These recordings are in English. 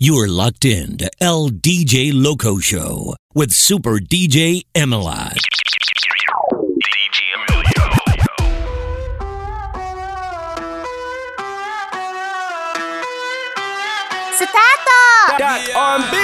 You're locked in to El DJ Loco Show with Super DJ Emilio. DJ Emilio. Start. That R&B.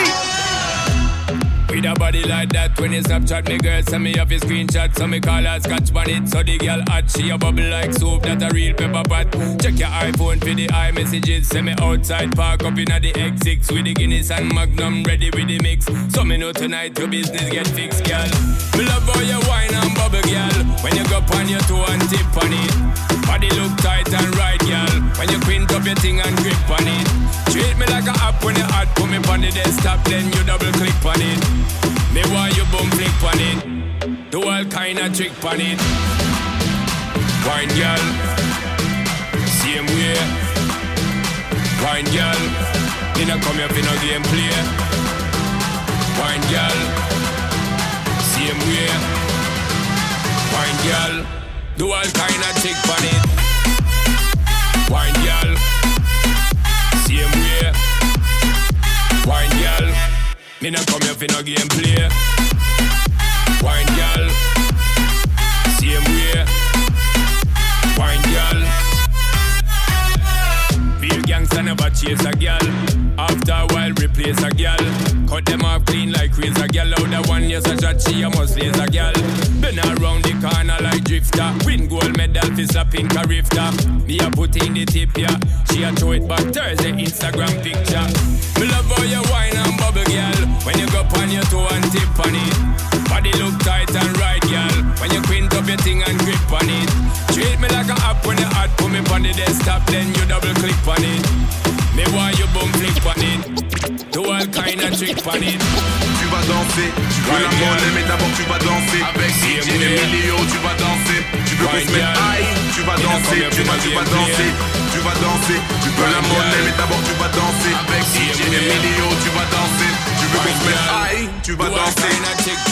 With a body like that, when you Snapchat me girl, send me off your screenshot, so me call her Scotch bonnet, so the girl hot, she a bubble like soap, that a real pepper pot. Check your iPhone for the iMessages, send me outside, park up in the X6 with the Guinness and Magnum, ready with the mix. So me know tonight your business get fixed, girl. Me love all your wine and bubble, girl. When you go on your toe and tip on it, body look tight and right, girl. When you quint up your thing and grip on it, treat me like a app when you hot, put me on the desktop, then you double click on it. Me want you bum flick on it, do all kind of trick on it. Wine girl, same way. Wine girl, you no come here for no game play. Wine girl, same way. Wine girl, do all kind of trick on it. Wine girl, same way. Wine girl. Me no come here for no game play. Wine girl, same way. Wine girl. Feel gangsta never chase a girl. After a while replace a girl. Cut them off clean like crazy a girl. Out that one yes a shot she a must lace a girl. Been around the corner like drifter. Win gold medal for slapping a rifter. Me a put in the tip yeah. She a throw it back Thursday Instagram picture. Me love all your wine and bubble girl. When you go on your toe and tip on it, body look tight and right, girl. When you quint up your thing and grip on it, treat me like a app when you hot, put me on the desktop, then you double click on it. Me want you bum flick on it, do all kind of trick on it. Tu vas danser, tu veux la monnaie, mais d'abord tu vas danser. Avec DJ Emilio, tu vas danser. Tu veux qu'on se mette high, tu vas danser, tu vas danser. Tu vas danser, tu veux la monnaie, mais d'abord tu vas danser. Avec DJ Emilio, tu vas danser. Tu veux qu'on se mette high, tu vas danser.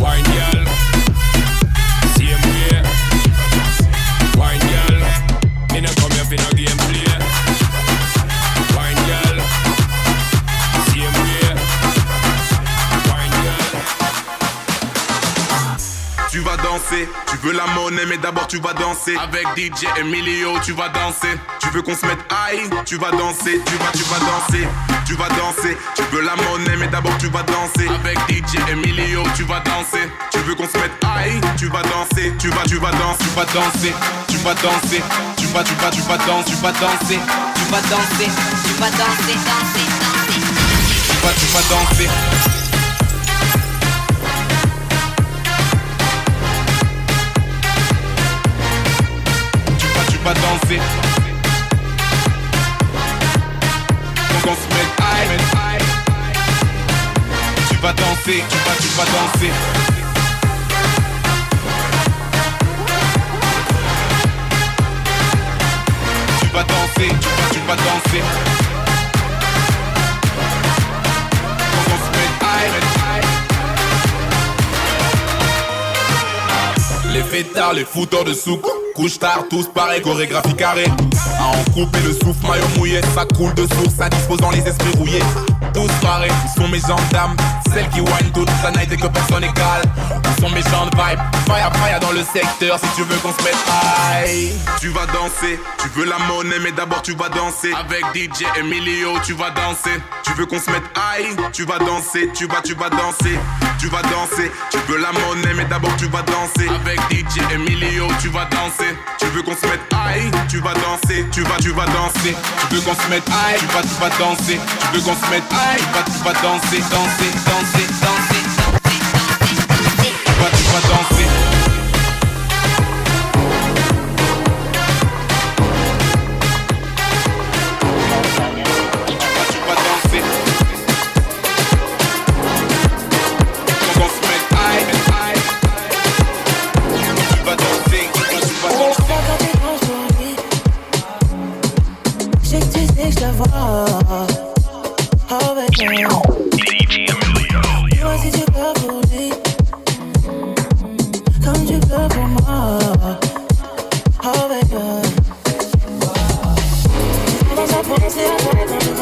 Wine girl, same way. Wine girl, me no come here for no game play. Wine girl, same way. Wine girl. Tu vas danser, tu veux la monnaie mais d'abord tu vas danser. Avec DJ Emilio tu vas danser. Tu veux qu'on se mette high, tu vas danser, tu vas danser. Tu vas danser, tu veux la monnaie mais d'abord tu vas danser. Avec DJ Emilio tu vas danser. Tu veux qu'on se mette high, tu vas danser. Tu vas danser, tu vas danser. Tu vas danser, tu vas danser. Tu vas danser, tu vas danser, danser, danser. Tu vas danser. Tu vas danser. Qu'on se mette high. Tu vas danser, tu vas danser. Tu vas danser, tu vas danser. Qu'on se mette high. Les fêtards, les fouteurs de souk, couche tard, tous pareil, chorégraphie carrée. À en couper le souffle, maillot mouillé, ça coule de source, ça dispose dans les esprits rouillés. Tous pareils, où sont mes gendarmes, celles qui whine toute la night et que personne égale. Où sont mes gens de vibe, fire dans le secteur, si tu veux qu'on se mette high. Tu vas danser, tu veux la monnaie mais d'abord tu vas danser. Avec DJ Emilio tu vas danser. Tu veux qu'on se mette high, tu vas danser, tu vas danser. Tu vas danser, tu veux la monnaie mais d'abord tu vas danser. Avec DJ Emilio tu vas danser. Tu veux qu'on se mette high, tu vas danser. Tu vas danser, tu veux qu'on se mette high, tu vas danser, tu veux qu'on se mette high, tu vas danser, danser, tu vas danser, tu vas danser, tu veux qu'on se mette high, tu vas danser. Je te vois, oh baby. DJ Emilio. Moi si tu peux pour lui, comme tu peux pour moi, oh baby. Wow.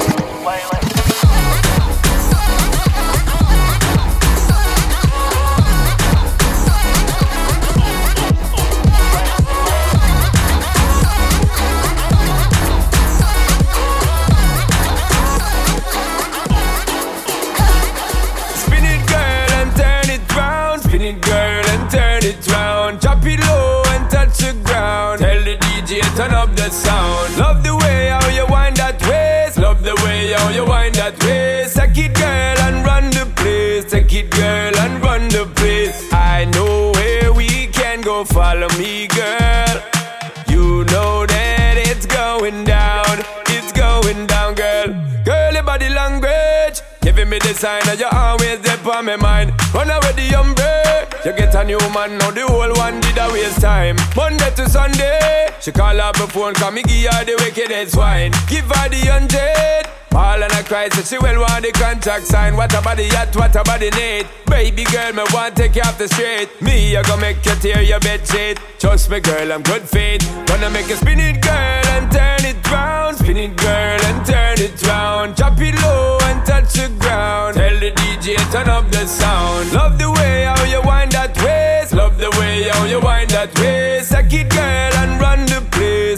She call up her phone, cause me give her the wickedest wine. Give her the 100. All on a cry, so she will want the contract sign. What about the yacht, what about the need? Baby girl, me want take you off the street. Me, I gonna make you tear your bed sheet. Trust me girl, I'm good fit. Gonna make you spin it girl and turn it round. Spin it girl and turn it round. Drop it low and touch the ground. Tell the DJ turn up the sound. Love the way how you wind that waist. Love the way how you wind that waist. Take it girl.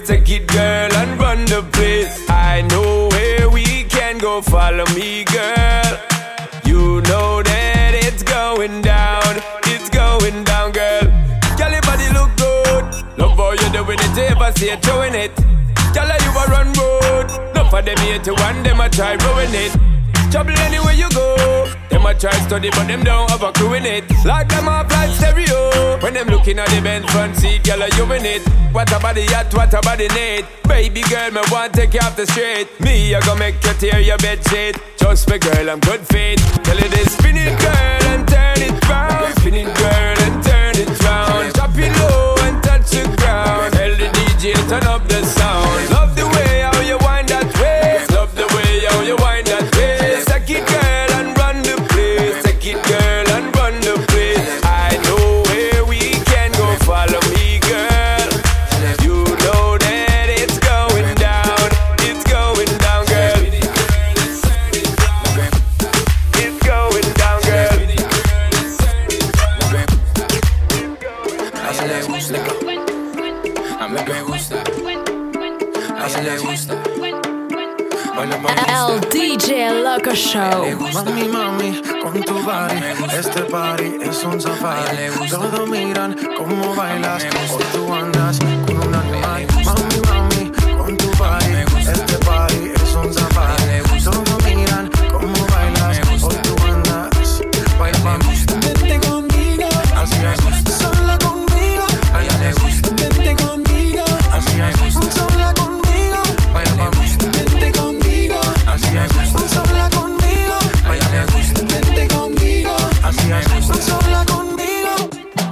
Take it girl and run the place. I know where we can go, follow me girl. You know that it's going down girl. Girl your body look good, love how you doing it, you ever see it showing it. Girl you a run road, no for them here to one, them a try ruin it. Trouble anywhere you go, them a try study but them don't have a clue in it. Like them a flat stereo, when them looking at the Benz front seat, girl you in it. What about the yacht, what about the need? Baby girl, me want take you off the street. Me, I gonna make you tear your bed sheet. Trust me girl, I'm good fit. Tell you this, spin it girl and turn it round. Spin it girl and turn it round. Drop it low and touch the ground. Tell the DJ turn up the sound. Love the way how you wind that waist. Love the way how you wind that waist. Take it girl and run the place. Take it girl and run the place. I know where we can go, follow me girl. El DJ Loco Show. Mami, mami, con tu body. Este party es un safari. Todos miran cómo bailas. O tú andas con un animal. Mami, mami, con tu body. Este party es un safari. Todos miran cómo bailas. O tú andas. Baila, vente conmigo. Así es. Sola conmigo. Vente conmigo. Así es. Sola conmigo. Baila, vente conmigo. Así es, un sola conmigo. Vaya, vente conmigo. Así es, un sola conmigo.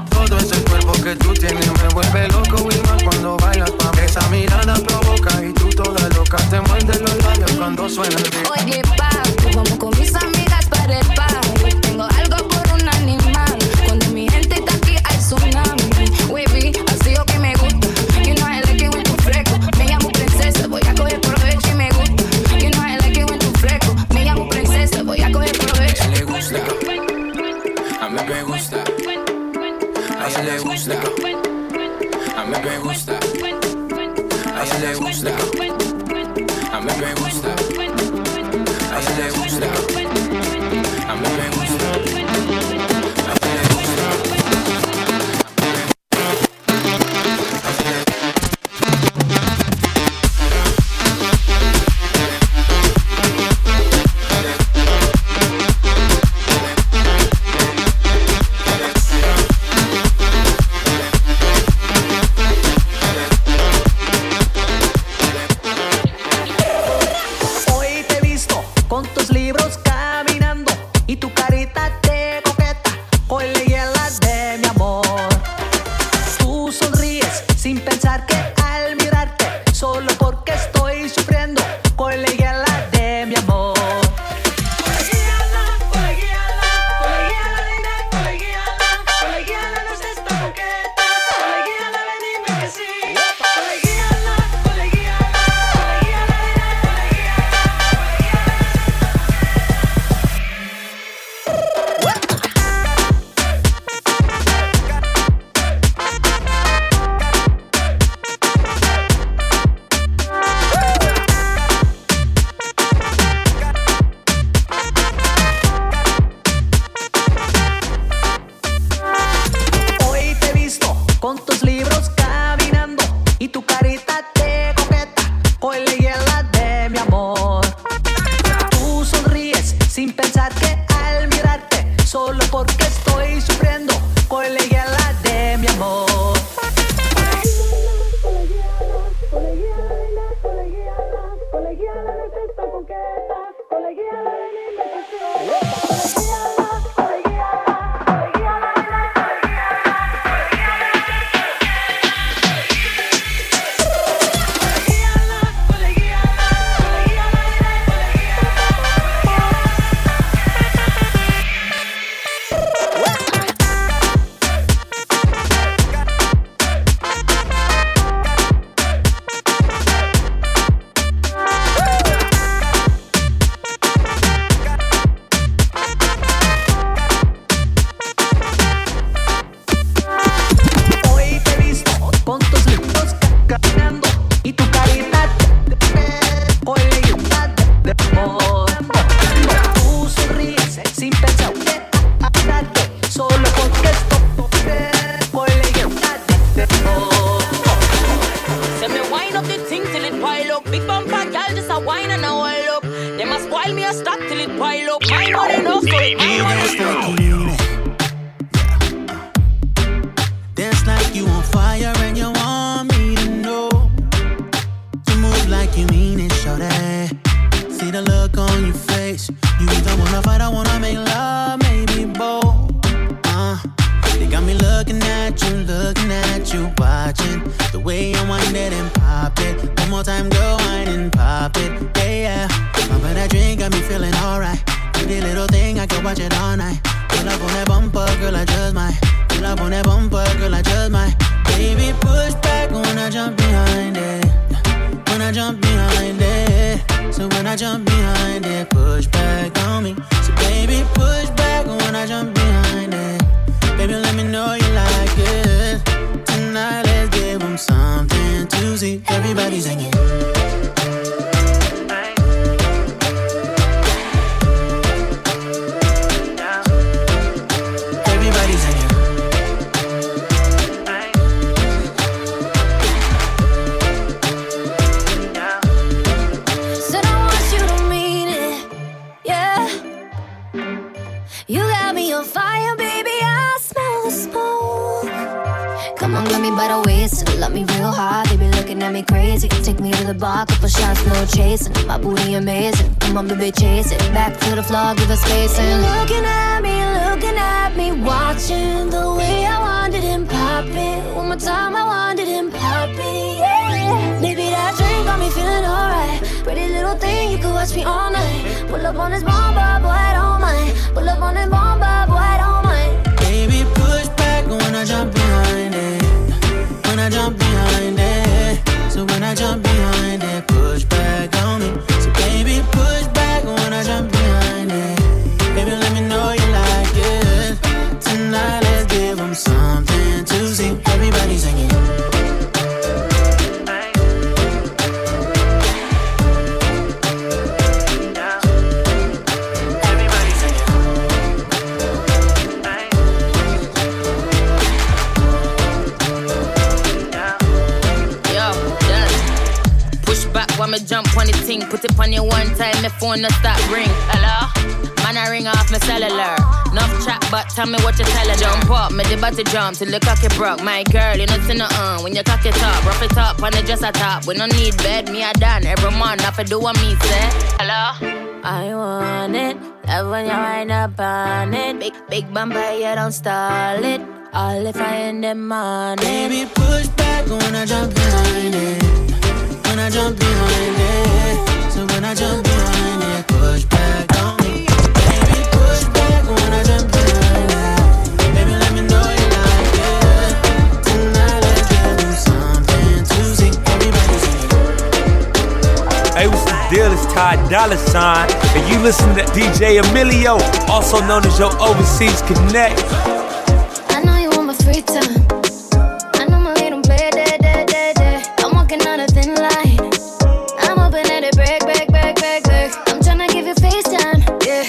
Todo ese cuerpo que tú tienes me vuelve loco y más cuando bailas, pa. Esa mirada provoca y tú toda loca te muerdes los labios cuando suena el beat. Oye, papu, vamos con mis amigas para el party. Tengo algo por un animal. Cuando mi gente está aquí hay tsunami. Wavy, así lo que me gusta. You know I like it when tú fresco. Me llamo princesa, voy a coger provecho y me gusta. Voy a coger provecho. Le gusta, a mí me gusta. A ella le gusta, a mí me gusta. A ella le gusta, a mí me gusta. on you one time, my phone no stop ring. Hello? Man, I ring off my cellular. Nuff chat, but tell me what you tell her. Jump up, me the body jump till the cocky broke. My girl, you know, see nothing when you cock it up. Rough it up on the dress I top. We no need bed, me I done every month. I do what me say. Hello? I want it. Love when you wind up on it. Big bumper, you don't stall it. All if I in the morning. Baby, push back when I jump behind it. When I jump behind it. So when I jump behind it, push back. When I jump in like baby, let me know you like it. Tonight let's do something to sing. Everybody sing. Hey, what's the deal? It's Ty Dolla $ign, and you listen to DJ Emilio, also known as your Overseas Connect. I know you want my free time. I know my little play day. I'm walking on a thin line. I'm hoping that it break. I'm tryna give you FaceTime. Yeah.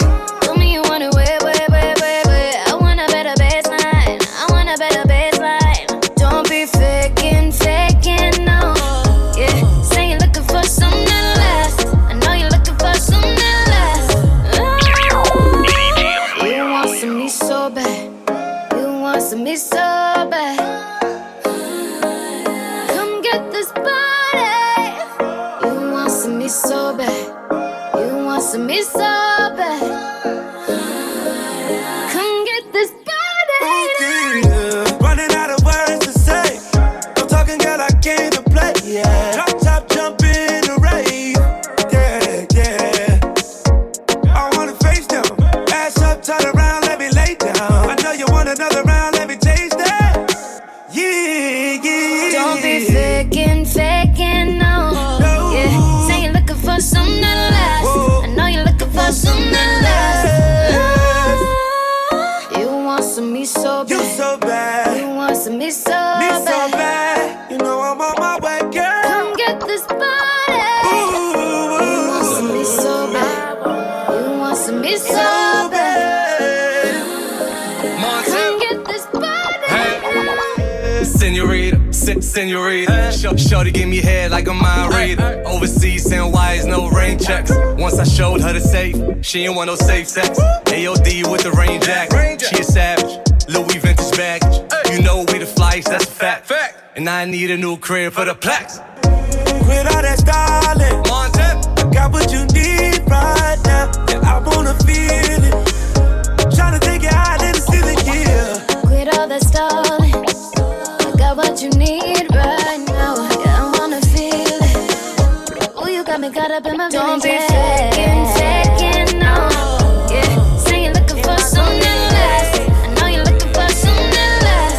Senorita, shorty gave me head like a mind reader. Overseas and wise, no rain checks. Once I showed her the safe, she ain't want no safe sex. AOD with the rain jacket, she a savage. Louis vintage baggage. You know we the flies, that's a fact. And I need a new crib for the plaques. Quit all that styling, I got what you need right now, and I wanna feel it. Tryna take it high, let it see the gear. Quit all that stalling, I got what you need. Got up in my don't be faking, no. Yeah, say you're looking for something less. I know you're looking for something less.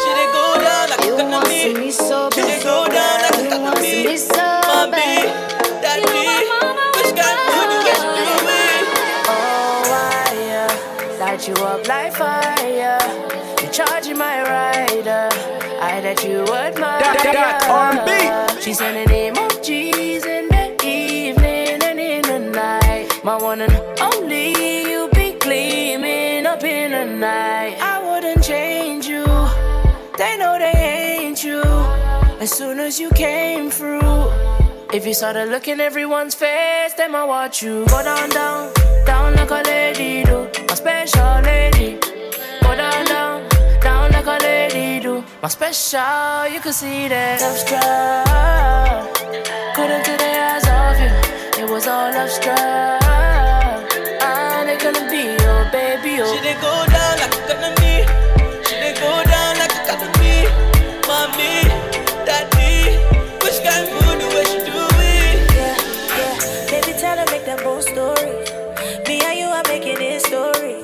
She did go down like you want to me so bad. She did go down like you want to me so bad. That me, which got to get me away. Oh, why light you up like fire? You charging my rider. I that you admire. That R&B. She said the name of G's in the evening and in the night. My one and only, you be gleaming up in the night. I wouldn't change you, they know they ain't you. As soon as you came through, if you saw the look in everyone's face, then I watch you go down, down, down like a lady do. My special lady. Go down, down, down like a lady do. My special, you can see that love struck. Couldn't take the eyes off you. It was all love struck. I ain't gonna be your baby. Oh. She did go down like a cut to me. She did go down like a cut to me. Mommy, daddy, which kind of mood the way she do it? Yeah, yeah. Baby, tell her make that whole story. Me and you are making this story.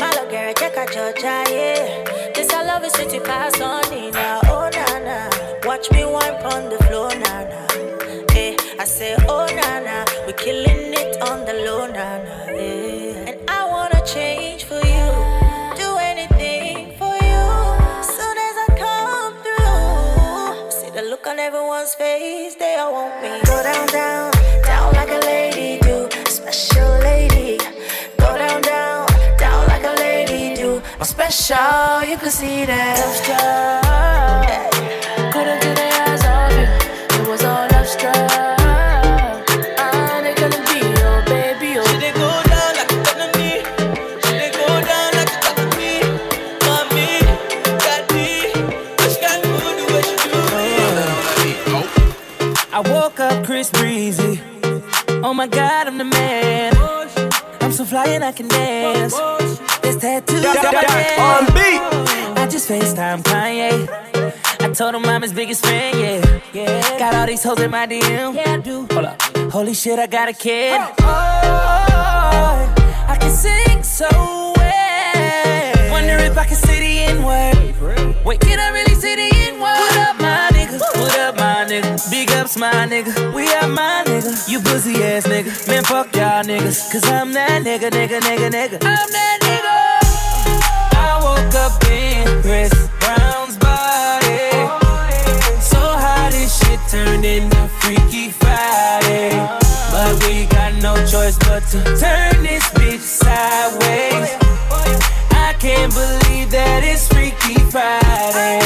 My love, girl, check out your child, yeah. This I love is city pass on it now. Oh, na-na. Watch me wipe on the floor, na-na. I say, oh, na-na, we're killing it on the low, na-na, yeah. And I wanna change for you, do anything for you. Soon as I come through, see the look on everyone's face, they all want me. Go down, down, down like a lady do, special lady. Go down, down, down like a lady do. I'm special, you can see that. Love struck. Couldn't get the eyes off you. It was all love struck. my God, I'm the man. I'm so fly and I can dance. This tattoo on my hand. I just FaceTime Kanye. I told him I'm his biggest fan, yeah. Got all these hoes in my DM. Yeah, I do. Hold up. Holy shit, I got a kid. Oh, I can sing so well. Wonder if I can see the N-word. Wait, can I really see the N-word? What up, my nigga? What up, my nigga? Big ups, my nigga. We are my nigga. You pussy ass nigga. Man, fuck y'all niggas. Cause I'm that nigga, nigga. I'm that nigga. I woke up in Chris Brown's body. So how this shit turned into Freaky Friday. But we got no choice but to turn this bitch sideways. I can't believe that it's Freaky Friday.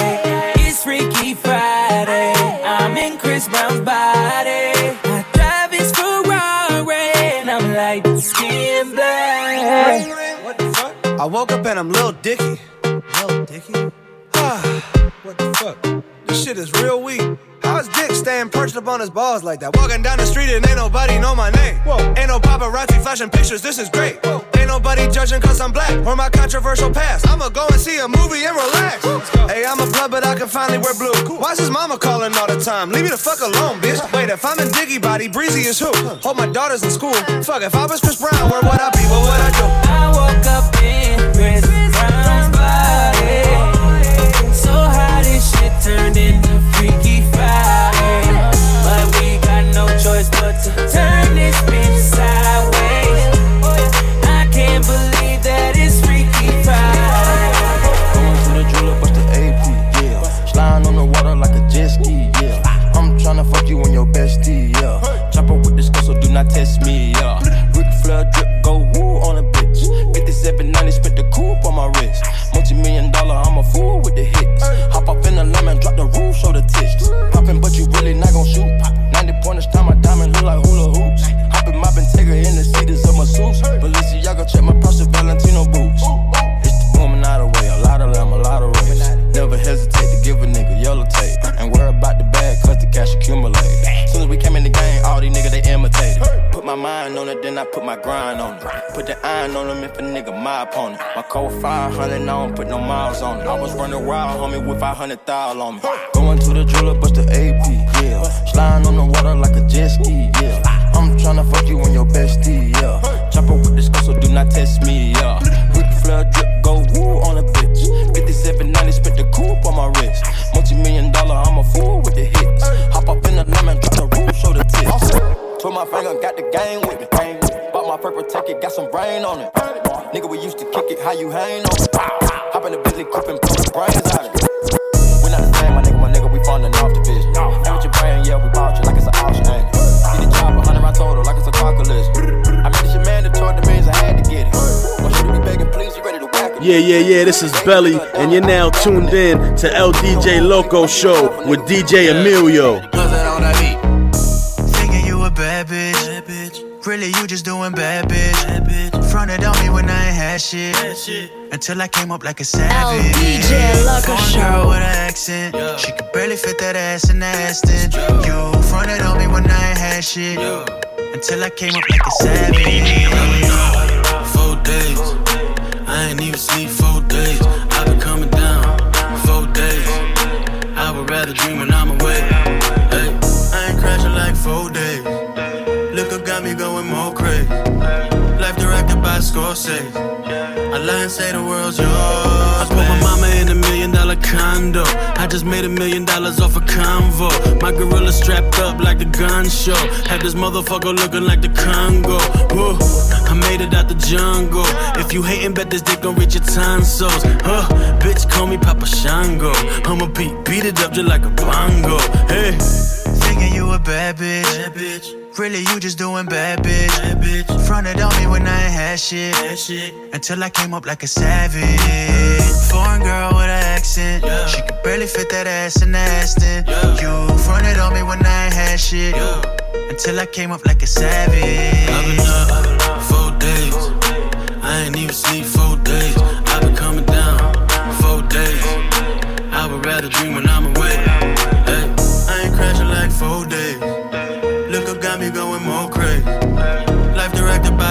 It's Freaky Friday. I'm in Chris Brown's body. I drive his Ferrari and I'm like skin black. What the fuck? I woke up and I'm Lil Dicky. Lil Dicky? What the fuck? This shit is real weak. How's Dick staying perched up on his balls like that? Walking down the street and ain't nobody know my name. Whoa. Ain't no paparazzi flashing pictures, this is great. Whoa. Ain't nobody judging cause I'm black or my controversial past. I'ma go and see a movie and relax. Hey, I'm a blood but I can finally wear blue. Cool. Why's his mama calling all the time? Leave me the fuck alone, bitch. Wait, if I'm in Diggy body, Breezy is who? Hope my daughter's in school. Fuck, if I was Chris Brown, where would I be? What would I do? I woke up in Chris Brown's body. So how this shit turned into Freaky Friday. But we got no choice but to turn this bitch sideways. I can't believe that it's Freaky Friday. Going to the jeweler, bust the AP, yeah. Sliding on the water like a jet ski, yeah. I'm tryna fuck you on your bestie, yeah. Chopper with this girl, so do not test me, yeah. Rick Flair drip, go woo on a bitch. 5790, spent the coupe on my wrist. $1 million, I'm a fool with the hits. Hop up in the lemon, drop the roof, show the tits. Poppin', but you really not gon' shoot. 90 pointers, time my diamond look like hula hoops. Hoppin', moppin', take her in the seats of my suits. Balenciaga, check my Prada Valentino boots. It's the woman out of way, a lot of lamb, a lot of race. Never hesitate to give a nigga yellow tape. And worry about the bag, cause the cash accumulate. Soon as we came in the game, all these niggas, they imitated. Put my mind on it, then I put my grind on it. Put the iron on them if a nigga my opponent. My code 500, I don't put no miles on it. I was running wild, homie, with 500,000 on me. Going to the jeweler, bust the AP, yeah. Sliding on the water like a jet ski, yeah. I'm tryna fuck you on your bestie, yeah. Chopper with this girl, so do not test me, yeah. Rick Flair drip, go woo on a bitch. 5790, spent the coupe on my wrist. $1 million, I'm a fool with the hits. Hop up in the lemon, drop the roof, show the tits. Put my finger, got the game with me. Bought my purple ticket, got some rain on it. Nigga, we used to kick it, how you hang on it? Hop in the Bentley, clip and put the brains out of it. We not the same, my nigga, we falling off the bitch. Ain't with your brain, yeah, we bought you like it's an auction, ain't it? Get the job, 100 round total, like it's a car collision. I made this shit mandatory, that means I had to get it. Want you to be begging, please, you ready to whack it? Yeah, this is Belly, and you're now tuned in to El DJ Loco Show with DJ Emilio. Bad bitch, really you just doing bad bitch. Fronted on me when I ain't had shit until I came up like a savage. El DJ Loco Show with an accent, yeah. She could barely fit that ass in the Aston. You fronted on me when I ain't had shit, yeah. Until I came up like a savage. Yeah. 4 days, I ain't even sleep 4 days. I been coming down 4 days. I would rather dream when I'm away. Hey, I ain't crashing like 4 days. Got me going more crazy. Life directed by Scorsese. I lie and say the world's yours. I put my mama in $1 million condo. I just made $1 million off a convo. My gorilla strapped up like the gun show. Had this motherfucker looking like the Congo. Whoa, I made it out the jungle. If you hatin', bet this dick gon' reach your tonsils. Bitch, call me Papa Shango. I'ma beat it up just like a bongo. Hey. Thinking you a bad bitch. Bad bitch. Really, you just doing bad, bitch. Bad bitch. Fronted on me when I ain't had shit. Until I came up like a savage. Foreign girl with an accent. Yeah. She could barely fit that ass in the Aston. Yeah. You fronted on me when I ain't had shit. Yeah. Until I came up like a savage. I've been up 4 days. I ain't even sleep 4 days. I've been coming down 4 days. I would rather dream when I'm away. Hey. I ain't crashing like 4 days. Got me going more crazy.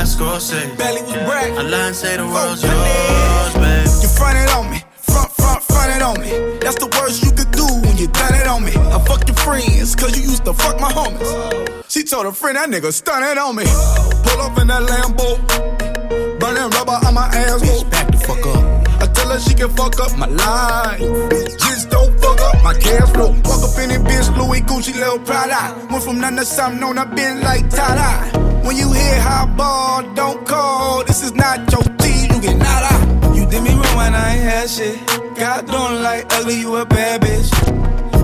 like Scorsese. Belly was wrecked. I lie and say the world's yours, babe. You front it on me, front it on me. That's the worst you could do when you done it on me. I fucked your friends, cause you used to fuck my homies. She told her friend that nigga stun it on me. Pull up in that Lambo, burning rubber on my ass. Bitch, back the fuck up. I tell her she can fuck up my life. Just don't fuck up my cash flow. Walk up in it, bitch, Louis Gucci, Lil Prada. Went from none to something, known I been like Tada. When you hear high ball, don't call. This is not your tea, you get nada. You did me wrong when I ain't had shit. God don't like ugly, you a bad bitch.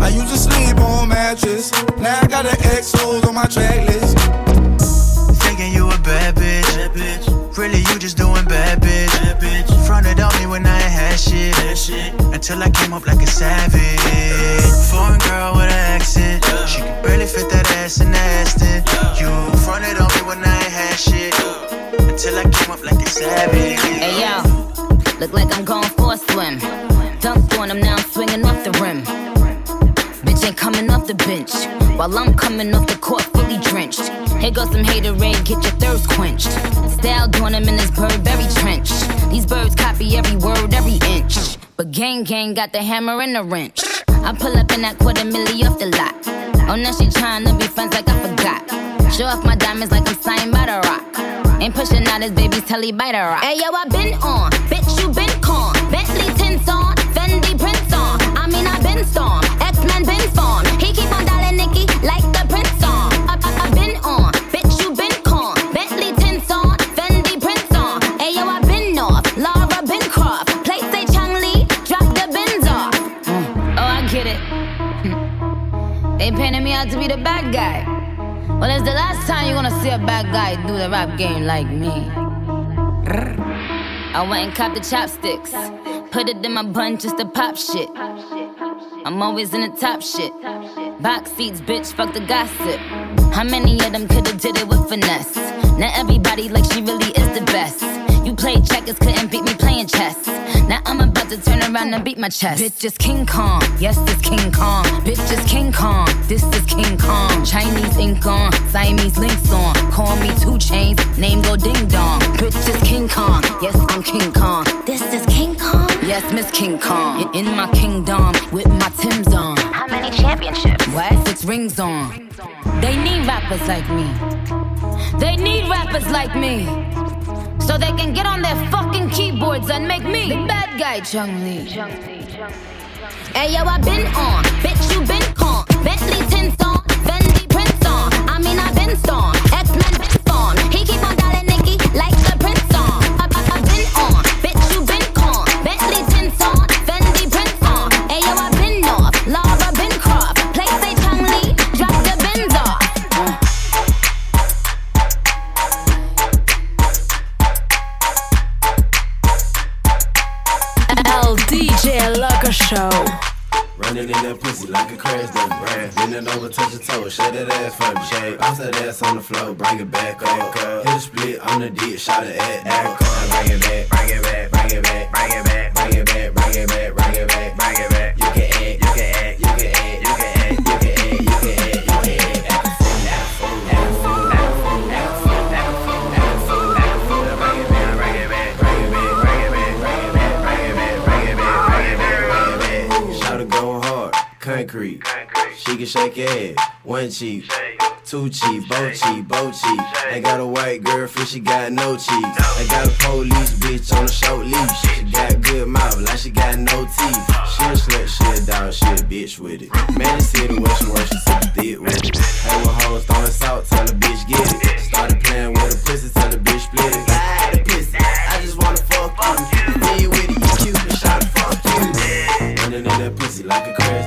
I used to sleep on mattress. Now I got an XO's on my track list. Thinking you a bad bitch, bad bitch. Really, you just doing bad, bitch. Bad bitch. Fronted on me when I ain't had shit. Bad shit. Until I came up like a savage. Foreign girl with an accent. Yeah. She can barely fit that ass in Aston. Yeah. You fronted on me when I ain't had shit. Yeah. Until I came up like a savage. Hey, yo. Look like I'm going for a swim. Dunked on him, now I'm swinging off the rim. Bitch ain't coming off the bench. While I'm coming off the court, fully drenched. Here goes some haterade, get your thirst quenched. Styled on him in this Burberry trench. These birds copy every word, every inch. But gang gang got the hammer and the wrench. I pull up in that $250,000 off the lot. Oh, now she tryna be friends like I forgot. Show off my diamonds like I'm signed by the Rock. Ain't pushing out his baby's telly by the Rock. Hey yo, I been on, bitch you been con. Bentley, Tims on, Fendi, Prince on. I mean I been storm, X-Men been formed. He keep on dialing Nicki like the Prince song. I been on, bitch you been con. Bentley, Tims on, Fendi, Prince on. Ayo, I been off, Laura been Croft. Play say Chung Lee, drop the bins off. Oh, I get it. They painted me out to be the bad guy. Well, it's the last time you're gonna see a bad guy do the rap game like me. I went and copped the chopsticks. Put it in my bun just to pop shit. I'm always in the top shit. Box seats, bitch, fuck the gossip. How many of them coulda did it with finesse? Now everybody like she really is the best. You played checkers, couldn't beat me playing chess. Now I'm about to turn around and beat my chest. Bitch is King Kong, yes it's King Kong. Bitch is King Kong, this is King Kong. Chinese ink on, Siamese links on. Call me 2 Chainz, name go ding dong. Bitch is King Kong, yes I'm King Kong. This is King Kong, yes Miss King Kong. In my kingdom, with my Tims on. How many championships? Why 6 rings on? They need rappers like me. They need rappers like me. So they can get on their fucking keyboards and make me the bad guy, Chung Lee. Hey yo, I been on, bitch you been con. Bentley, Tims on, Fendi, Prince on. I mean I been storm, X-Men been storm. He keep on dialing Nicki like the Prince on. I been on, bitch you been con. Bentley, Tims on, Fendi, Prince on. Hey yo, I been off, Laura been Croft. Play say Chung Lee, drop the bins off. DJ Loco Show. Running in that pussy like a crash dump brand. Bend it over, touch your toe, shut that ass from me. Shake, bounce that ass on the floor, bring it back up. Hit a split on the dick, shot it at that. Bring it back, bring it back, bring it back, bring it back, bring it back, bring it back, bring it back, bring it back. You can act, you can act, you can act, you can act, you can act, you can act, you can act. Concrete. She can shake your head. 1 cheek, 2 cheek, both cheek, both cheek. They got a white girlfriend, she got no cheeks. They got a police bitch on a short leash. She got good mouth, like she got no teeth. She a slut, she a dog, she a bitch with it. Man, the city where she works, she super thick with it. Hang with hoes, throwing salt, tell the bitch get it. Started playing with a pussy, tell the bitch split it. I had a pussy, I just wanna fuck you. Me with it, you cute, and shot fuck you. Running in that pussy like a crash.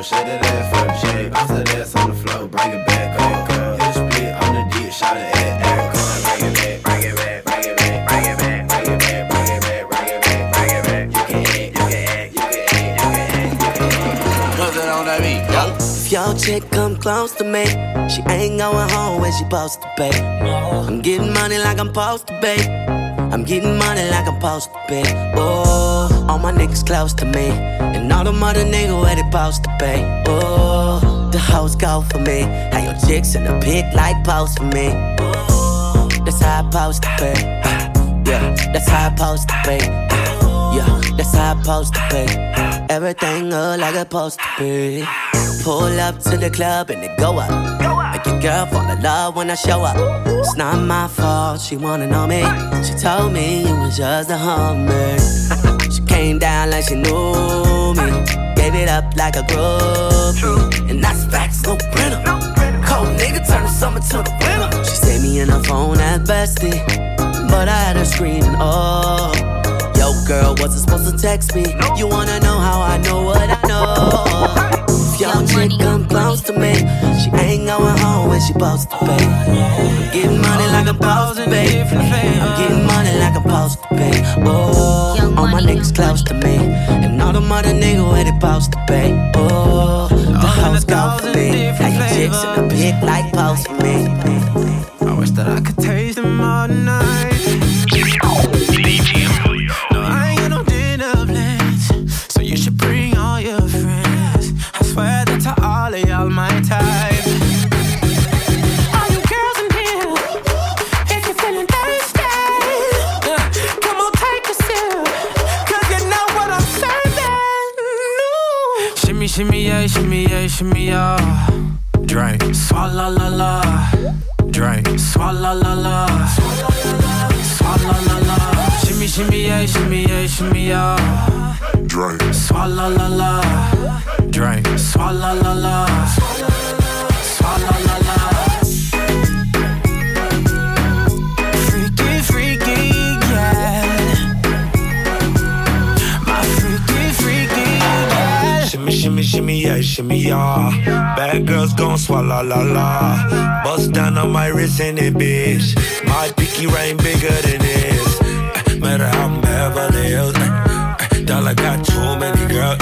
Shut that ass from shape, bounce that ass on the floor, bring it back up. Hit a split on the dick, shout it at that. Bring it back, bring it back, bring it back, bring it back, bring it back, bring it back, bring it back, bring it back. You can hit, you can act, you can act, you can act, you can act. Put it on that beat, yo. If your chick come close to me, she ain't going home when she supposed to pay. I'm getting money like I'm supposed to pay. I'm getting money like I'm supposed to pay. Oh, all my niggas close to me, and all them other niggas where they supposed to pay. Oh, the hoes go for me, and your chicks in the pit like post for me. Oh, That's how I post to pay. Yeah, that's how I post to pay. Yeah, that's how I post to pay. Everything look like it's supposed to be. Pull up to the club and they go up. Make your girl fall in love when I show up. It's not my fault, she wanna know me. She told me you was just a homie. She came down like she knew me. Gave it up like a groupie. And that's facts, no printer. Cold nigga turn the summer to the winter. She saved me in her phone at bestie, but I had her screaming, oh. Yo girl, wasn't supposed to text me. You wanna know how I know what I know. Yo, she come close to me. She ain't going home when she supposed to pay. I'm getting money like I'm supposed to pay. I'm getting money like I'm supposed to pay. Oh, all my niggas close to me, and all the mother niggas where they supposed to pay. Oh, the house goes for me, like the chicks in the pig like post for me. I wish that I could taste them all night. DJ Emilio. No, I ain't got no dinner plans, so you should bring all your friends. Swear that to all of y'all my type. All you girls in here, if you're feeling thirsty, come on, take a sip, cause you know what I'm serving. Ooh. Shimmy, shimmy, yeah, shimmy, yeah, shimmy, yeah. Drink, swalla la la. Drink, swalla la la. Swalla la la. Shimmy, shimmy, yeah, shimmy, yeah, shimmy, yeah. Drink, swalla la la. Drink, swalla la la. Swalla la la. Freaky, freaky, yeah. My freaky, freaky, yeah. Shimmy, shimmy, shimmy, yeah, shimmy, yeah. Bad girls gon' swalla la la. Bust down on my wrist and it, bitch. My pinky ring bigger than this. Matter how I'm Beverly Hills. Dollar got too many girls.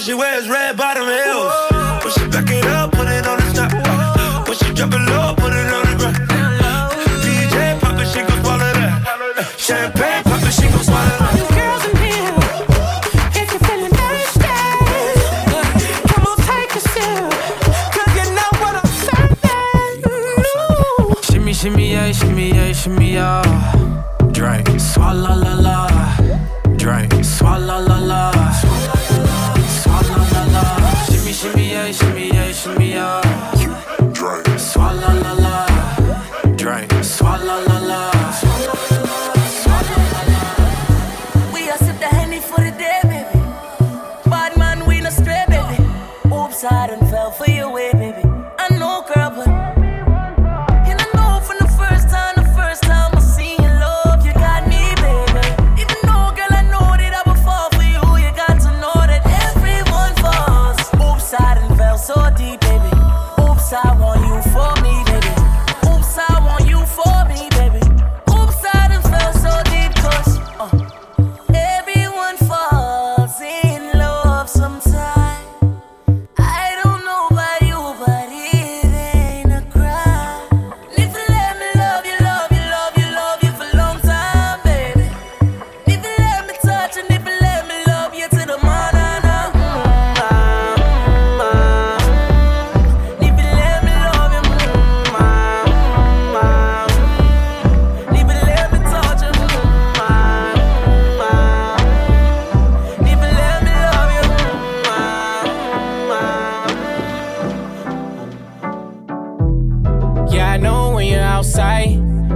She wears red bottom heels. When she back it up, put it on the top. When she drop it low, put it on the ground. DJ pop it, she gon' swallow that. Champagne pop it, she gon' swallow that. All you girls in here, if you're feeling thirsty, come on, take a sip, cause you know what I'm serving. Ooh. Shimmy, shimmy, yeah, shimmy, yeah, shimmy, yeah. Drink, swalla la la. Drink, swalla la la. Shimmy, yeah, shimmy, yeah, shimmy, yeah. Drink, swalla la la. Drink, swalla la la. Swalla la la, swalla la la. We a sip the Henny for the day, baby. Bad man, we no stray, baby. Oops, I done fell for your way, baby. I know, girl, but and I know from the first time I seen you, love, you got me, baby. Even though, girl, I know that I would fall for you. You got to know that everyone falls. I done fell so deep, baby. Oops, I want you for me, baby. Oops, I want you for me, baby. Oops, I done fell so deep, cause everyone falls in love sometime. I don't know about you, but it ain't a crime. If you let me love you, love you, love you, love you for a long time, baby. If you let me touch and if you let me love you to the morning.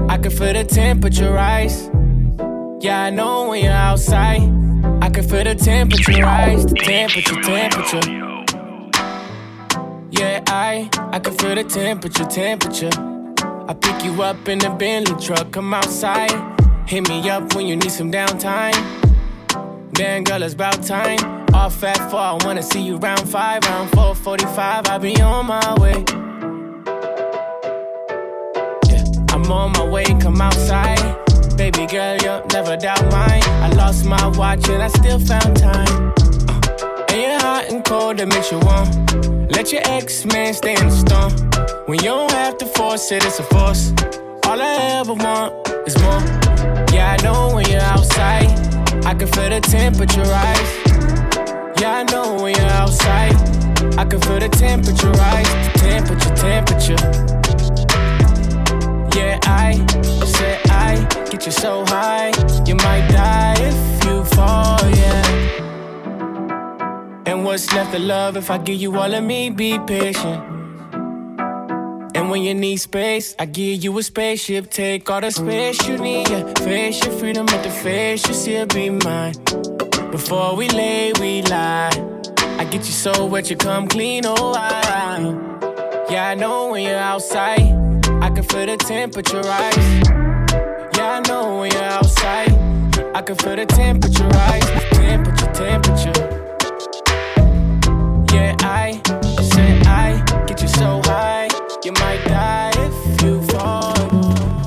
I can feel the temperature rise. Yeah, I know when you're outside. I can feel the temperature rise. The temperature. Yeah, I can feel the temperature. I pick you up in the Bentley truck, come outside. Hit me up when you need some downtime. Damn, girl, it's about time. Off at 4, I wanna see you round 5. Round 4:45, I'll be on my way. I'm on my way, come outside. Baby girl, you'll never doubt mine. I lost my watch and I still found time. And you're hot and cold, that makes you warm. Let your X-Men stay in the storm. When you don't have to force it, it's a force. All I ever want is more. Yeah, I know when you're outside. I can feel the temperature rise. Yeah, I know when you're outside. I can feel the temperature rise. The temperature. the love if I give you all of me, be patient. And when you need space, I give you a spaceship. Take all the space you need, yeah. Face your freedom with the face you see it be mine. Before we lay, we lie. I get you so wet, you come clean, oh I. Yeah, I know when you're outside I can feel the temperature rise. Yeah, I know when you're outside I can feel the temperature rise. Temperature, temperature. Yeah, I said I get you so high you might die if you fall.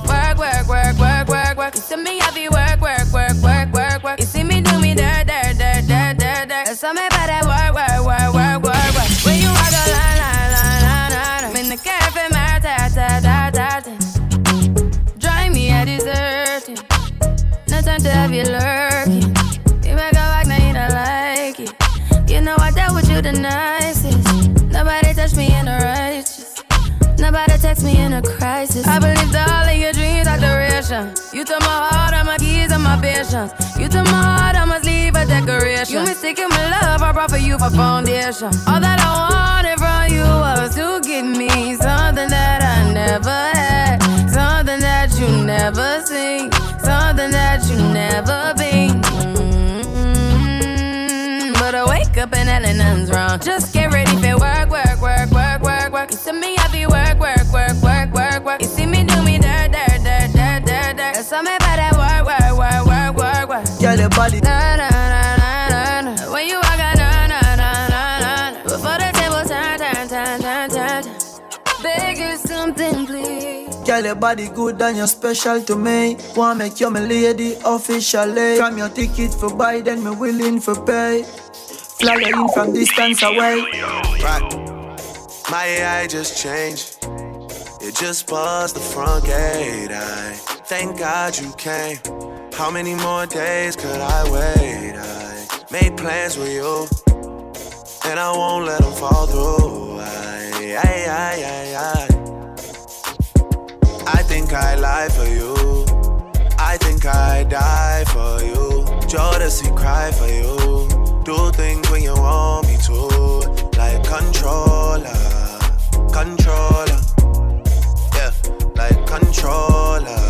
Work, work, work, work, work, work. You see me, I be work, work, work, work, work, work. You see me do me there, there, there, there, there, there. That's all me about that work, work, work, work, work, work. When you walk a line, line, line, line, line, I'm in the cafe, my ta, ta, ta, ta, ta. Dry me, I deserve it. No time to have you lurking. You make a walk, now you don't like it. You know I dealt with you the nicest. Nobody touched me in the righteous. Nobody text me in a crisis. I believed all of your dreams are duration. You took my heart, all my keys, and my visions. You took my heart, I must leave a decoration. You mistaken my love, I brought for you for foundation. All that I wanted from you was to give me something that I never had, something that you never seen, something that you never been. Mm-hmm. But I wake up and hell and nothing's wrong. Just get ready for work, work, work, work, work, work. You to me, I be work, work, work, work, work, work. You see me do me da da da da da da. That's all me about that work, work, work, work, work, work. Yeah, the body. Na na na na na. When you walk out, na na na na na. Before the table turn, turn, turn, turn, turn, turn. Beg you something, please. Girl, your body good and you're special to me. Wanna make you my lady officially. Come your ticket for buy, then me willing for pay. Fly in from distance away. Right. My AI just changed. It just buzzed the front gate. I thank God you came. How many more days could I wait? I made plans with you, and I won't let them fall through. I think I lie for you. I think I die for you. Jodeci cry for you. Do things when you want me to. Like controller. Controller, yeah, like controller,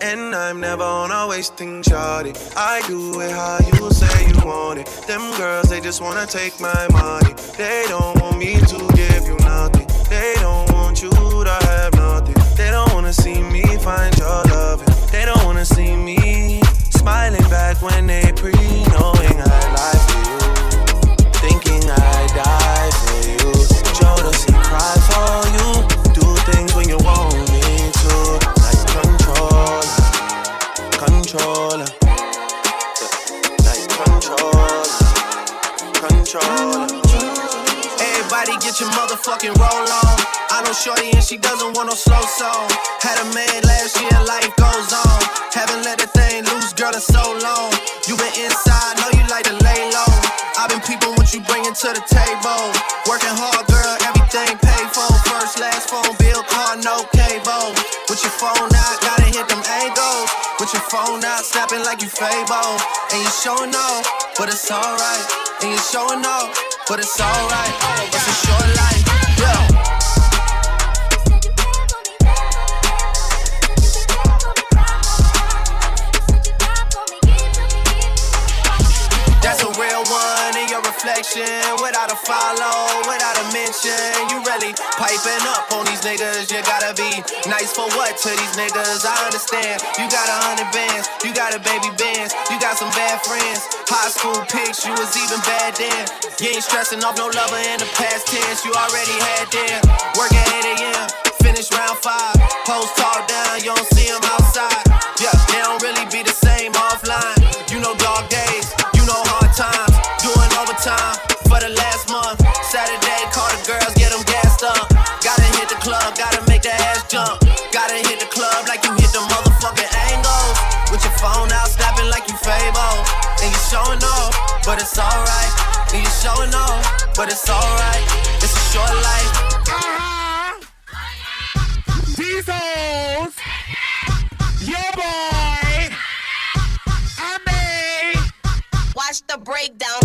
And I'm never on a wasting shawty. I do it how you say you want it. Them girls, they just wanna take my money. They don't want me to give you nothing. They don't want you to have nothing. They don't wanna see me find your loving. They don't wanna see me smiling back when they pre. Knowing I lie for you, thinking I die for you. Jodeci cry for you. Do things when you want me to. Like control. Controller, like controller, controller. Everybody get your motherfucking roll on. I know shorty and she doesn't want no slow song. Had a man last year, life goes on. Haven't let the thing loose, girl, in so long. You been inside, know you like to lay low. I've been peeping what you bringing to the table. Working hard, girl, everything paid for. First, last phone bill, car, no cable. With your phone out, gotta hit them angles. With your phone out, snapping like you Fable. And you showing off, but it's alright. And you showing off, but it's alright. It's a short life, yeah. That's a real one in your reflection. Without a follow, without a mention. You really piping up on these niggas. You gotta be nice for what to these niggas? I understand. You got 100 bands, you got a baby Benz, you got some bad friends. High school pics, you was even bad then. You ain't stressing off no lover in the past tense. You already had them. Work at 8 a.m., finish round 5. Post tall down, you don't see them outside. Yeah, they don't really be the same offline. You know dog days. No hard times, doing overtime for the last month. Saturday, call the girls, get them gassed up. Gotta hit the club, gotta make that ass jump. it's alright. And you showing off, but it's alright. It's a short life. These hoes, your boy, I may watch the breakdown.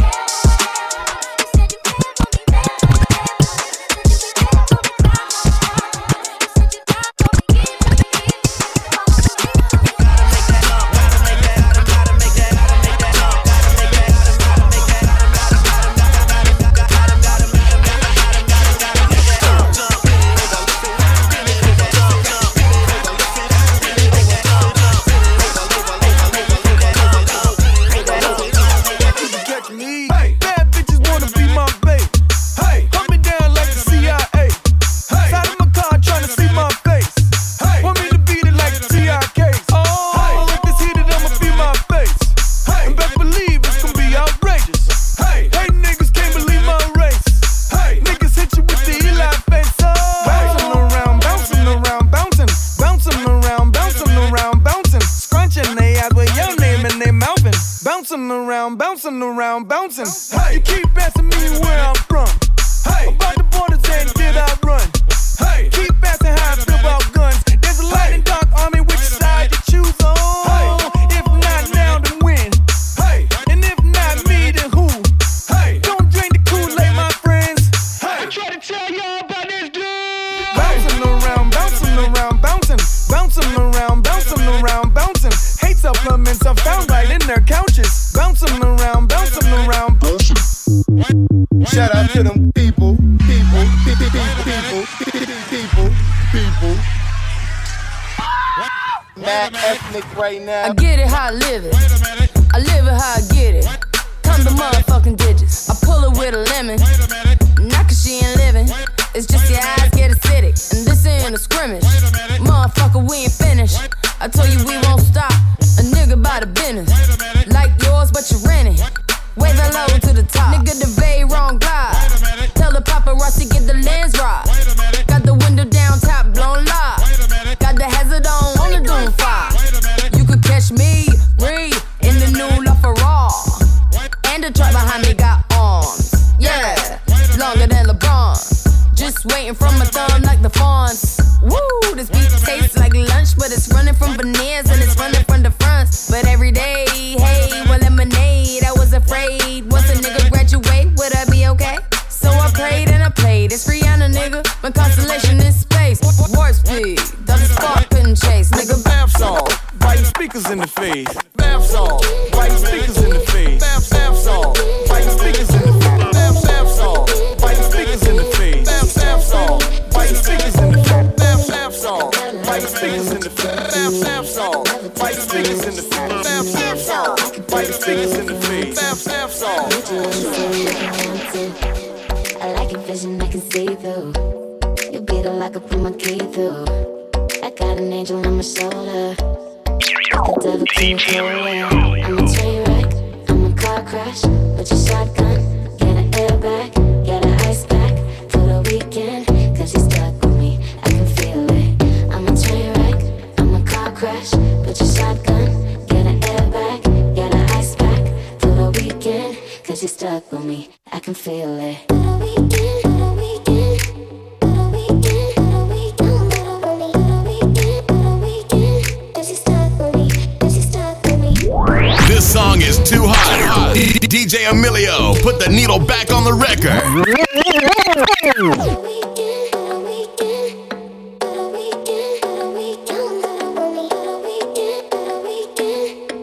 DJ Emilio, put the needle back on the record.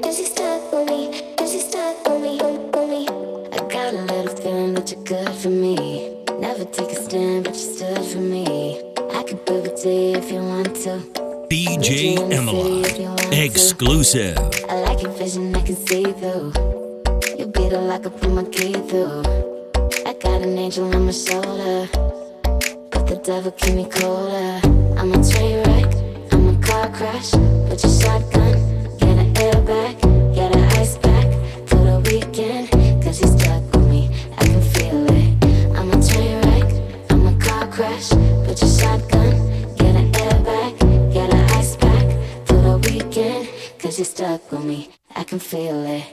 Cause you're stuck with me, I can feel it.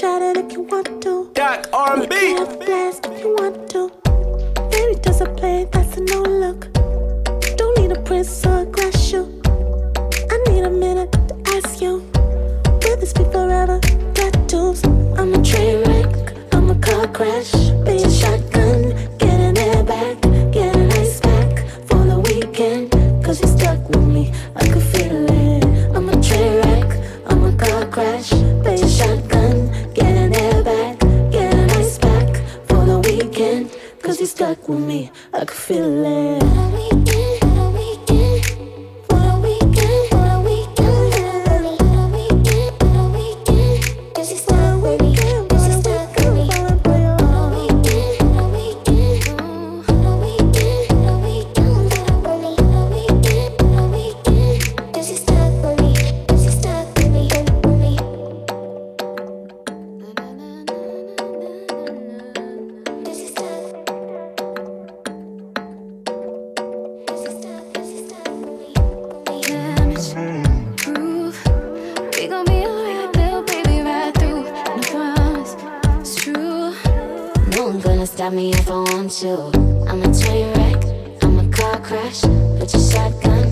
shot it if you want to. That R&B. You can have a blast if you want to. Baby, does a play, that's a no look. Don't need a prince or a glass shoe. I need a minute to ask you. Will this be forever? Tattoos. I'm a train wreck, I'm a car crash. Be a shotgun, get an airbag. Get an ice pack for the weekend. Cause you're stuck with me, I could feel it. I'm a train wreck, I'm a car crash. Be a shotgun, get an airbag. Get an ice pack for the weekend. Cause you're stuck with me, I could feel it. I'm a train wreck, I'm a car crash. Put your shotgun,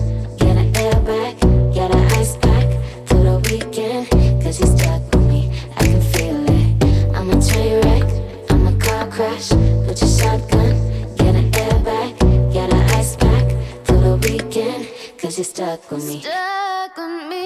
get an airbag. Get an ice pack through the weekend. Cause you're stuck with me, I can feel it. I'm a train wreck, I'm a car crash. Put your shotgun, get an airbag. Get an ice pack through the weekend. Cause you're stuck with me. Stuck with me.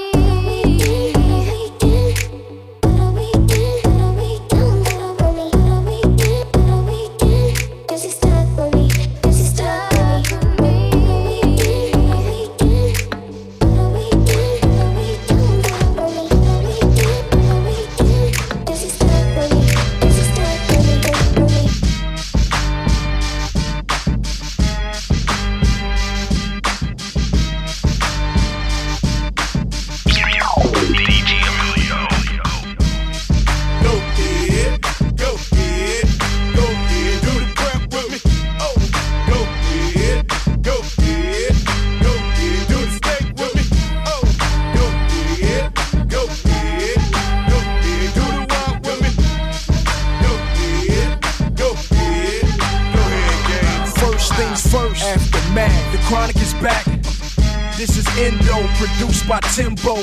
Produced by Timbo,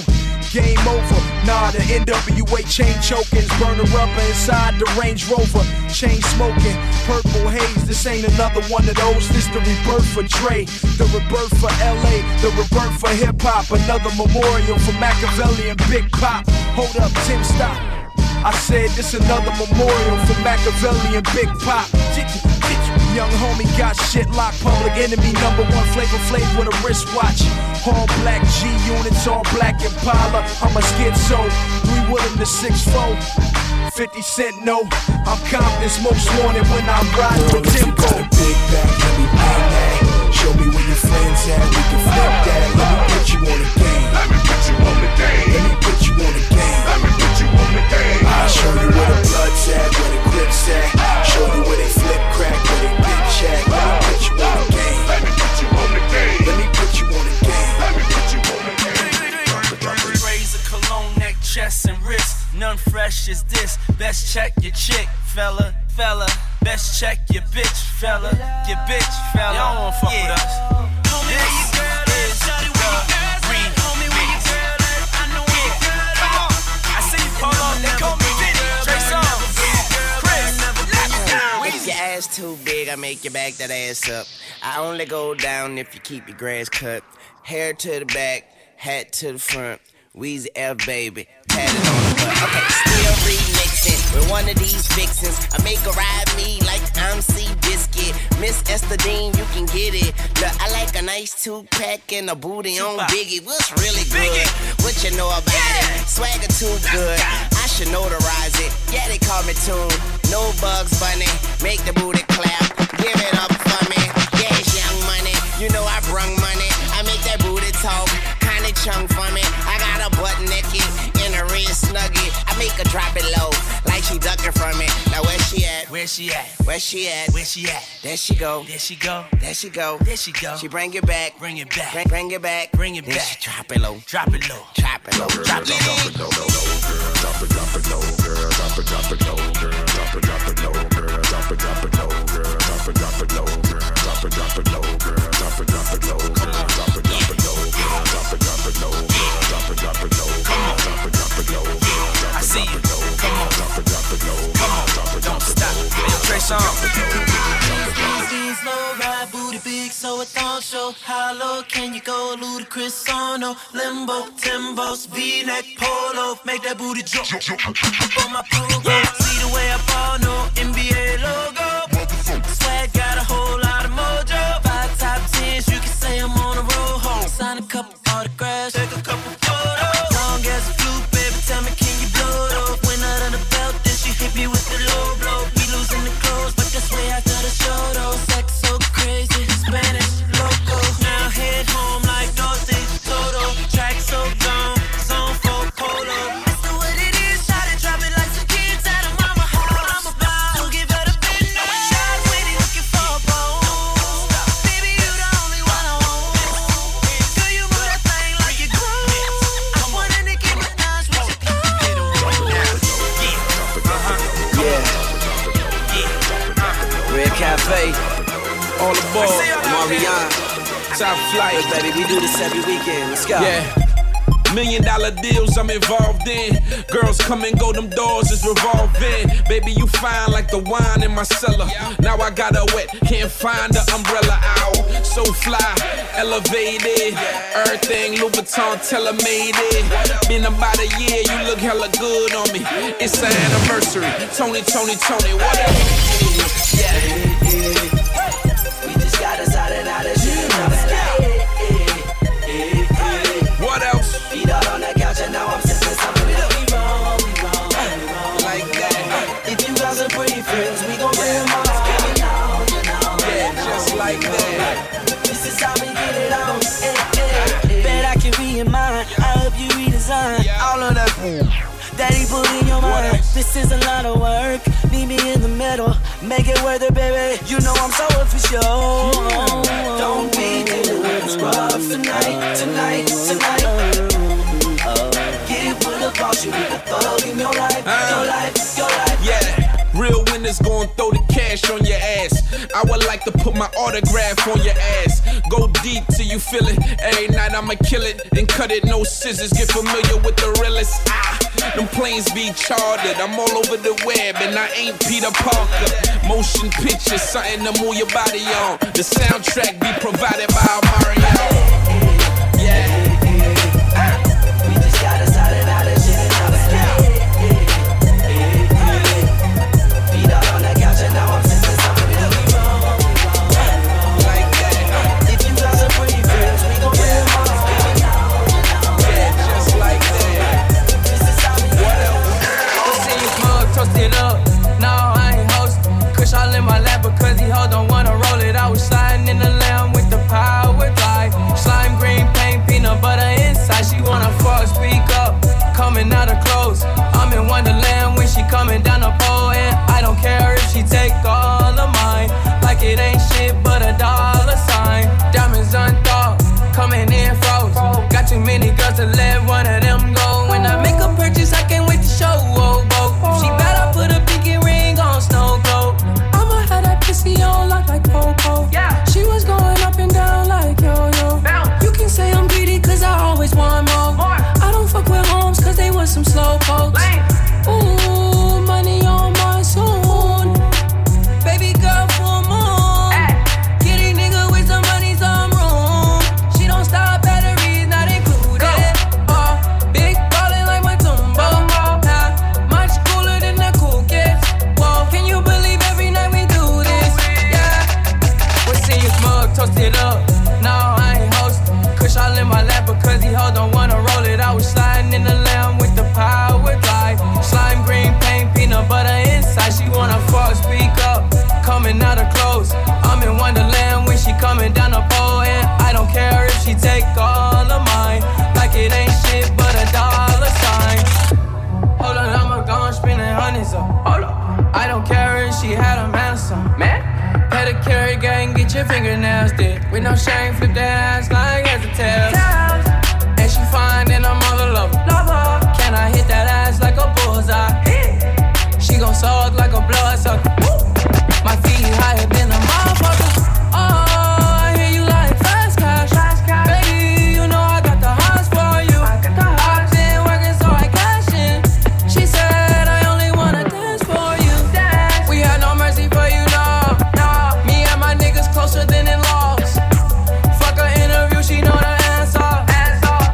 game over. Nah, the NWA chain choking, burner rubber inside the Range Rover, chain smoking, purple haze. This ain't another one of those. This the rebirth for Dre, the rebirth for LA, the rebirth for hip hop. Another memorial for Machiavelli and Big Pop. Hold up, Tim, stop. I said this another memorial for Machiavelli and Big Pop. Young homie got shit locked, Public Enemy #1, Flavor Flake with a wristwatch. All black G units, all black Impala. I'm a schizo, Louis Vuitton the 6'4". 50 Cent, no, I'm confident, most wanted when I'm riding with Timbo. Big back, let me pay that. Show me where your friends at, we can flip that. Let me put you on the game. Let me put you on the game. Let me put you on the game. Let me put you on the game. I'll show you where the blood's at, where the grip's at. Show you where they flip crack, where they bitch at. Let me put you on the game. Let me put you on the game. Let me put you on the game. Let me put you on the game. Razor, cologne, neck, chest, and wrist. None fresh is this. Best check your chick, fella, fella. Best check your bitch, fella, your bitch, fella. Y'all don't fuck with us. This is the remix. I see you call off that call me Diddy. Trey Songz, Chris, lockdown. If your ass too big, I make you back that ass up. I only go down if you keep your grass cut. Hair to the back, hat to the front. Weezy F baby, tatted on the butt. Okay, still remixing with one of these vixens. I make her ride me like I'm Seabiscuit. Miss Esther Dean, you can get it. Look, I like a nice two-pack and a booty on Biggie. What's really good? What you know about it? Swagger too good. I should notarize it. Yeah, they call me Tune. No Bugs Bunny. Make the booty clap. Give it up for me. Yeah, it's Young Money. You know I brung money. I make that booty talk. Kinda chunk for me. I got a butt naked and a red snuggie. I make her drop it low, like she ducking from it. Now where she at? Where she at? Where she at? Where she at? There she go. There she go. There she go. There she go. She bring it back. Bring it back. Bring it back. Bring it back. She drop it low. Drop it low. Drop it low. Drop it low. Drop it. Drop it low. Drop it. Drop it low. Drop it. Drop it low. Drop it. Drop it low. Drop it. Drop it low. Drop it. Drop it low. Drop it. Drop it low. Drop it. Drop it low. Drop it. Drop it low. Drop it. Drop it low. Drop it. Drop it low. I see you. Come on. Come on. Don't stop. Trey Songz. Jeans, low ride, booty big, so it don't show. How low can you go? Ludacris on no limbo, Timbos, V-neck, polo, make that booty jump. On my program, see the way I ball, no NBA logo. Swag got a whole lot of mojo. 5 top 10s, you can say I'm on a roll home. Sign a couple autographs, take a couple photos. Long as a flu, baby, tell me can you blow it off? Winner than the belt, then she hit me with the low blow. We losing the clothes, but that's way after the show though. Sex so crazy, Spanish loco. Now head home like Dolce Toto. Track so gone, zone for polo. That's the what it is, shot it, drop it like some kids out of mama home. I'm a bomb, don't give her the bend no. Shot when he looking for a bone. Baby, you the only one I want. Girl, you move that thing like you grown. I want a Nicki Minaj with your clothes. Yeah. Red Cafe. On the ball, Marianne, top flight, baby, we do this every weekend, let's go. Yeah, $1 million deals I'm involved in. Girls come and go, them doors is revolving. Baby, you fine like the wine in my cellar. Now I got her wet, can't find the umbrella out. So fly, elevated, everything Louis Vuitton tailor-made it. Been about a year, you look hella good on me. It's an anniversary, Tony, Tony, Tony, whatever. Yeah. What else? Feet out on the couch and now I'm sitting something that we wrong, like that. If you guys are pretty friends, we gon' bring them all out. Yeah, just like that. This is how we get it on. Bet I can read your mind. I hope you redesign all of that. Daddy put in your mind. This is a lot of work. Meet me in the middle. Make it worth it, baby. You know I'm so official. Don't be dealing with this rough tonight, tonight, tonight. Get with a boss, you need a thug in your life, your life, your life. Yeah, real winners gon' throw the cash on your ass. I would like to put my autograph on your ass. Go deep till you feel it. Every night I'ma kill it and cut it, no scissors. Get familiar with the realest. Them planes be chartered. I'm all over the web and I ain't Peter Parker. Motion pictures, something to move your body on. The soundtrack be provided by Mario. Yeah. We just got us out of shit and all that. Feet out on that couch and now I'm sensing something that we wrong. Like that. If you guys are pretty friends, we gon' win them all. Yeah, just like that. Toasting up, no, I ain't hosting. Kush all in my lap because he hold don't wanna roll it. I was sliding in the lamb with the power glide. Slime green paint, peanut butter inside. She wanna fuck, speak up, coming out of clothes. I'm in Wonderland when she coming down the pole. And I don't care if she take all of mine. Like it ain't shit but $1 sign. Diamonds unthought, coming in froze. Got too many girls to let one of them go. When I make a purchase, I can't wait to show. Oh, she better put a pinky ring on Snow Globe. I'ma have that pussy on lock like Coco. Yeah. She was going up and down like yo-yo. Bounce. You can say I'm greedy cause I always want more. I don't fuck with homes cause they was some slow folks. Lame. Ooh, money on my soul. Baby girl full moon. Ay. Get a nigga with some money, some room. She don't stop batteries, not included. Big ballin' like my Tumbo. Toasted up, no, I ain't hosting. Kush all in my lap because he hold don't wanna roll it. I was sliding in the lamb with the power glide. Slime green paint, peanut butter inside. She wanna fuck, speak up, coming out of clothes. I'm in Wonderland when she coming down the pole. And I don't care if she take all of mine. Like it ain't shit but $1 sign. Hold on, I'ma go and spend hundreds up. Hold on, I don't care if she had a the carrot gang, get your fingernails did. With no shame, flip that ass like as a tail. And she fine and I'm all alone. Can I hit that ass like a bullseye? She gon' suck like a bloodsucker. My feet higher than a motherfucker. Oh, I hear you like fast cash. Baby, you know I got the hots for you. I've been working so I cash in. She said I only wanna dance for you. We had no mercy for you, no. Me and my niggas closer than in laws. Fuck her interview, she know the answer.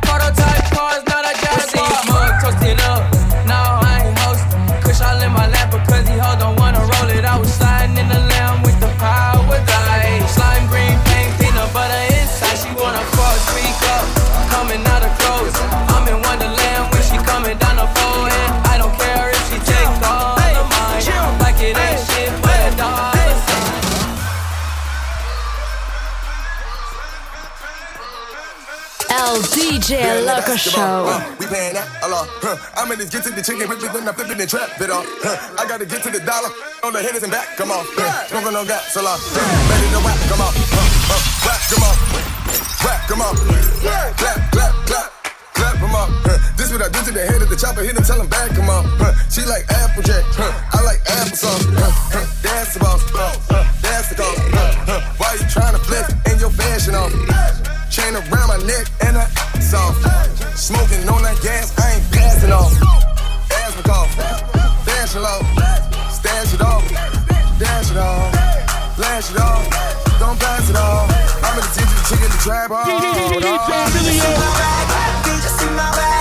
Prototype cars, not a gas bar. Mug toasted up. No, I ain't host. Kush all in my lap because he hold on, wanna roll it. I was sliding in the lamb with the power die. Slime green paint, peanut butter inside. She wanna fuck, speak up. Coming out of clothes. I'm in Wonderland when she coming down the pole. And I don't care if she take all of mine. Like it ain't shit, but a dollar sign. El DJ Loco Show. We paying that a lot. I'm in this get to the chicken, which is when I'm flipping the trap bit off. I gotta get to the dollar. On the hitters and back, come on. Smoking on gas a lot. Ready to whack, come on. Whack, come on. Whack, come on. Clap, clap, clap. Clap him up. This what I do to the head of the chopper. Hit him, tell him back, come on. She like Applejack. I like applesauce. That's the boss. That's the cost. Why you trying to flex in your fashion off? Chain around my neck and her ass off. Smoking on that gas, I ain't passing off. Asthma cough, dash it off, stash it off, dash it off, flash it off, don't pass it off. I'm gonna teach you the chicken to trap off. DJ see my rag,